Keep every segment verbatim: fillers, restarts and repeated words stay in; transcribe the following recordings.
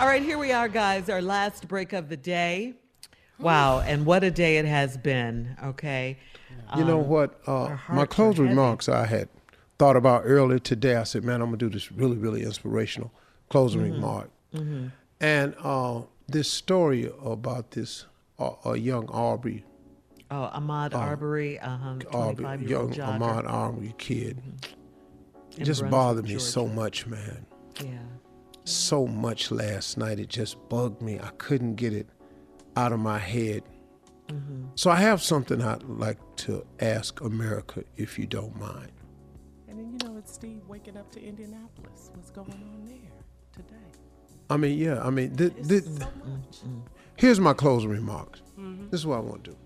All right, here we are, guys. Our last break of the day. Wow, and what a day it has been, okay? You um, know what? Uh, my closing remarks I had thought about earlier today. I said, man, I'm going to do this really, really inspirational closing mm-hmm. remark. Mm-hmm. And uh, this story about this uh, uh, young Arbery. Oh, Ahmaud uh, Arbery, uh-huh, twenty-five-year-old young jogger. Ahmaud Arbery kid. Mm-hmm. It just Brunswick, bothered me Georgia. so much, man. Yeah. So much last night. It just bugged me. I couldn't get it out of my head. Mm-hmm. So I have something I'd like to ask America, if you don't mind. And then, you know, it's Steve waking up to Indianapolis. What's going on there today? I mean, yeah, I mean, th- th- so mm-hmm. here's my closing remarks. Mm-hmm. This is what I want to do.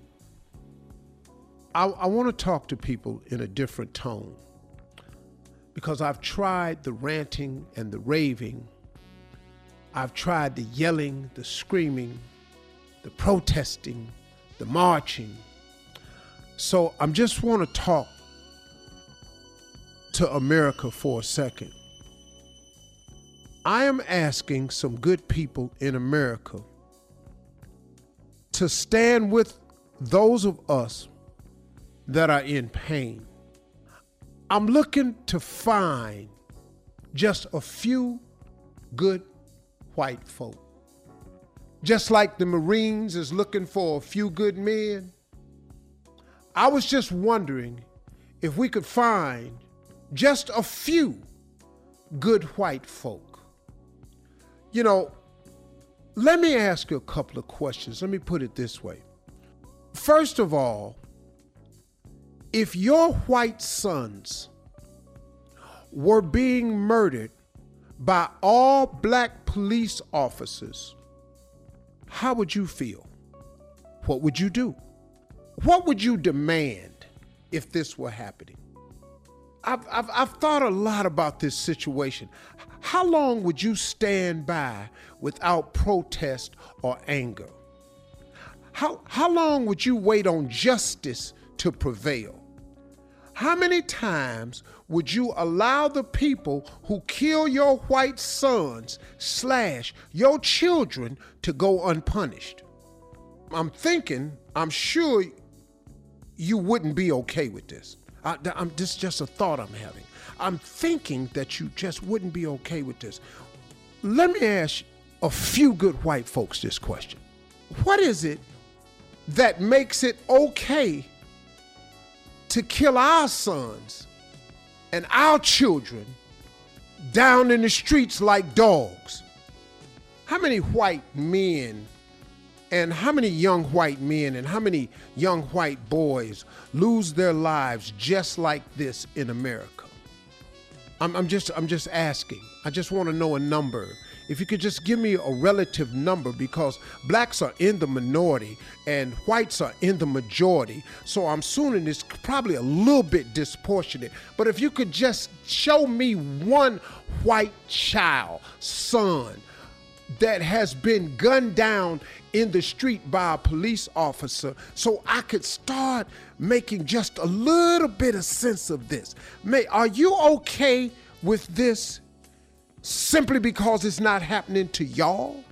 I, I want to talk to people in a different tone, because I've tried the ranting and the raving. I've tried the yelling, the screaming, the protesting, the marching. So I just want to talk to America for a second. I am asking some good people in America to stand with those of us that are in pain. I'm looking to find just a few good white folk. Just like the Marines is looking for a few good men, I was just wondering if we could find just a few good white folk. You know, let me ask you a couple of questions. Let me put it this way. First of all, if your white sons were being murdered by all black police officers, how would you feel? What would you do? What would you demand if this were happening? I've, I've, I've thought a lot about this situation. How long would you stand by without protest or anger? How, how long would you wait on justice to prevail? How many times would you allow the people who kill your white sons slash your children to go unpunished? I'm thinking, I'm sure you wouldn't be okay with this. I, I'm, this is just a thought I'm having. I'm thinking that you just wouldn't be okay with this. Let me ask a few good white folks this question. What is it that makes it okay to kill our sons and our children down in the streets like dogs? How many white men and how many young white men and how many young white boys lose their lives just like this in America? I'm, I'm just I'm just asking. I just want to know a number. If you could just give me a relative number, because blacks are in the minority and whites are in the majority. So I'm assuming it's probably a little bit disproportionate. But if you could just show me one white child, son, that has been gunned down in the street by a police officer, so I could start making just a little bit of sense of this. May, are you okay with this? Simply because it's not happening to y'all?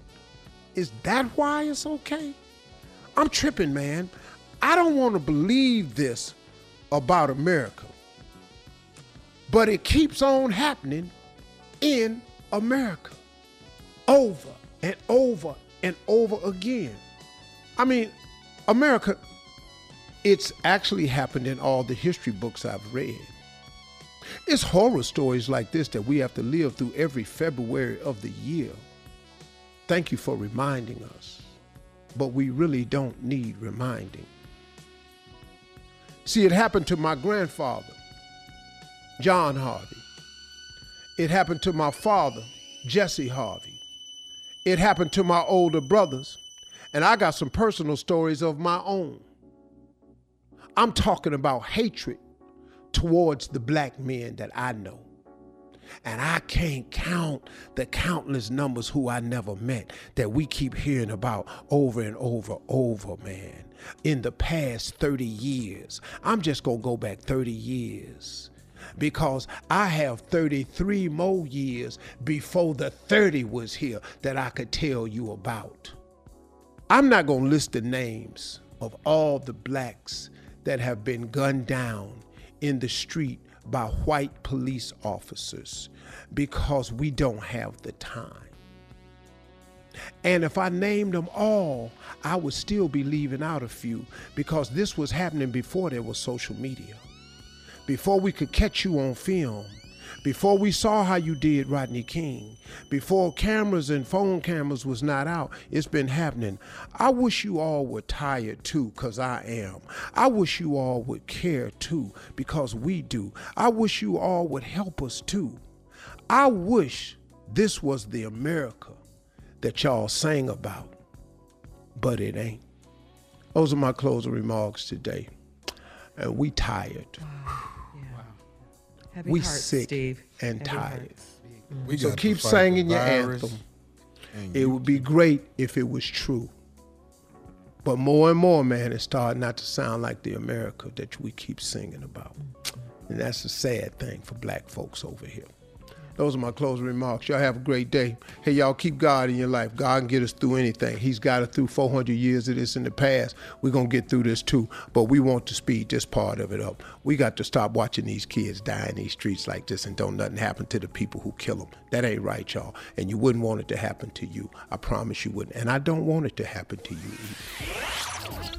Is that why it's okay? I'm tripping, man. I don't want to believe this about America, but it keeps on happening in America over and over and over again. I mean, America, it's actually happened in all the history books I've read. It's horror stories like this that we have to live through every February of the year. Thank you for reminding us, but we really don't need reminding. See, it happened to my grandfather, John Harvey. It happened to my father, Jesse Harvey. It happened to my older brothers, and I got some personal stories of my own. I'm talking about hatred towards the black men that I know. And I can't count the countless numbers who I never met that we keep hearing about over and over, over, man. In the past thirty years, I'm just gonna go back thirty years. because I have thirty-three more years before the thirty was here that I could tell you about. I'm not going to list the names of all the blacks that have been gunned down in the street by white police officers because we don't have the time. And if I named them all, I would still be leaving out a few, because this was happening before there was social media, before we could catch you on film, before we saw how you did Rodney King, before cameras and phone cameras was not out. It's been happening. I wish you all were tired too, because I am. I wish you all would care too, because we do. I wish you all would help us too. I wish this was the America that y'all sang about, but it ain't. Those are my closing remarks today. And we tired. Wow. Yeah. Wow. Heavy we hearts, sick Steve. And Heavy tired. We so keep singing your anthem. It would be great if it was true. But more and more, man, it's starting not to sound like the America that we keep singing about. And that's a sad thing for black folks over here. Those are my closing remarks. Y'all have a great day. Hey, y'all, keep God in your life. God can get us through anything. He's got us through four hundred years of this in the past. We're going to get through this too, but we want to speed this part of it up. We got to stop watching these kids die in these streets like this and don't nothing happen to the people who kill them. That ain't right, y'all. And you wouldn't want it to happen to you. I promise you wouldn't. And I don't want it to happen to you either.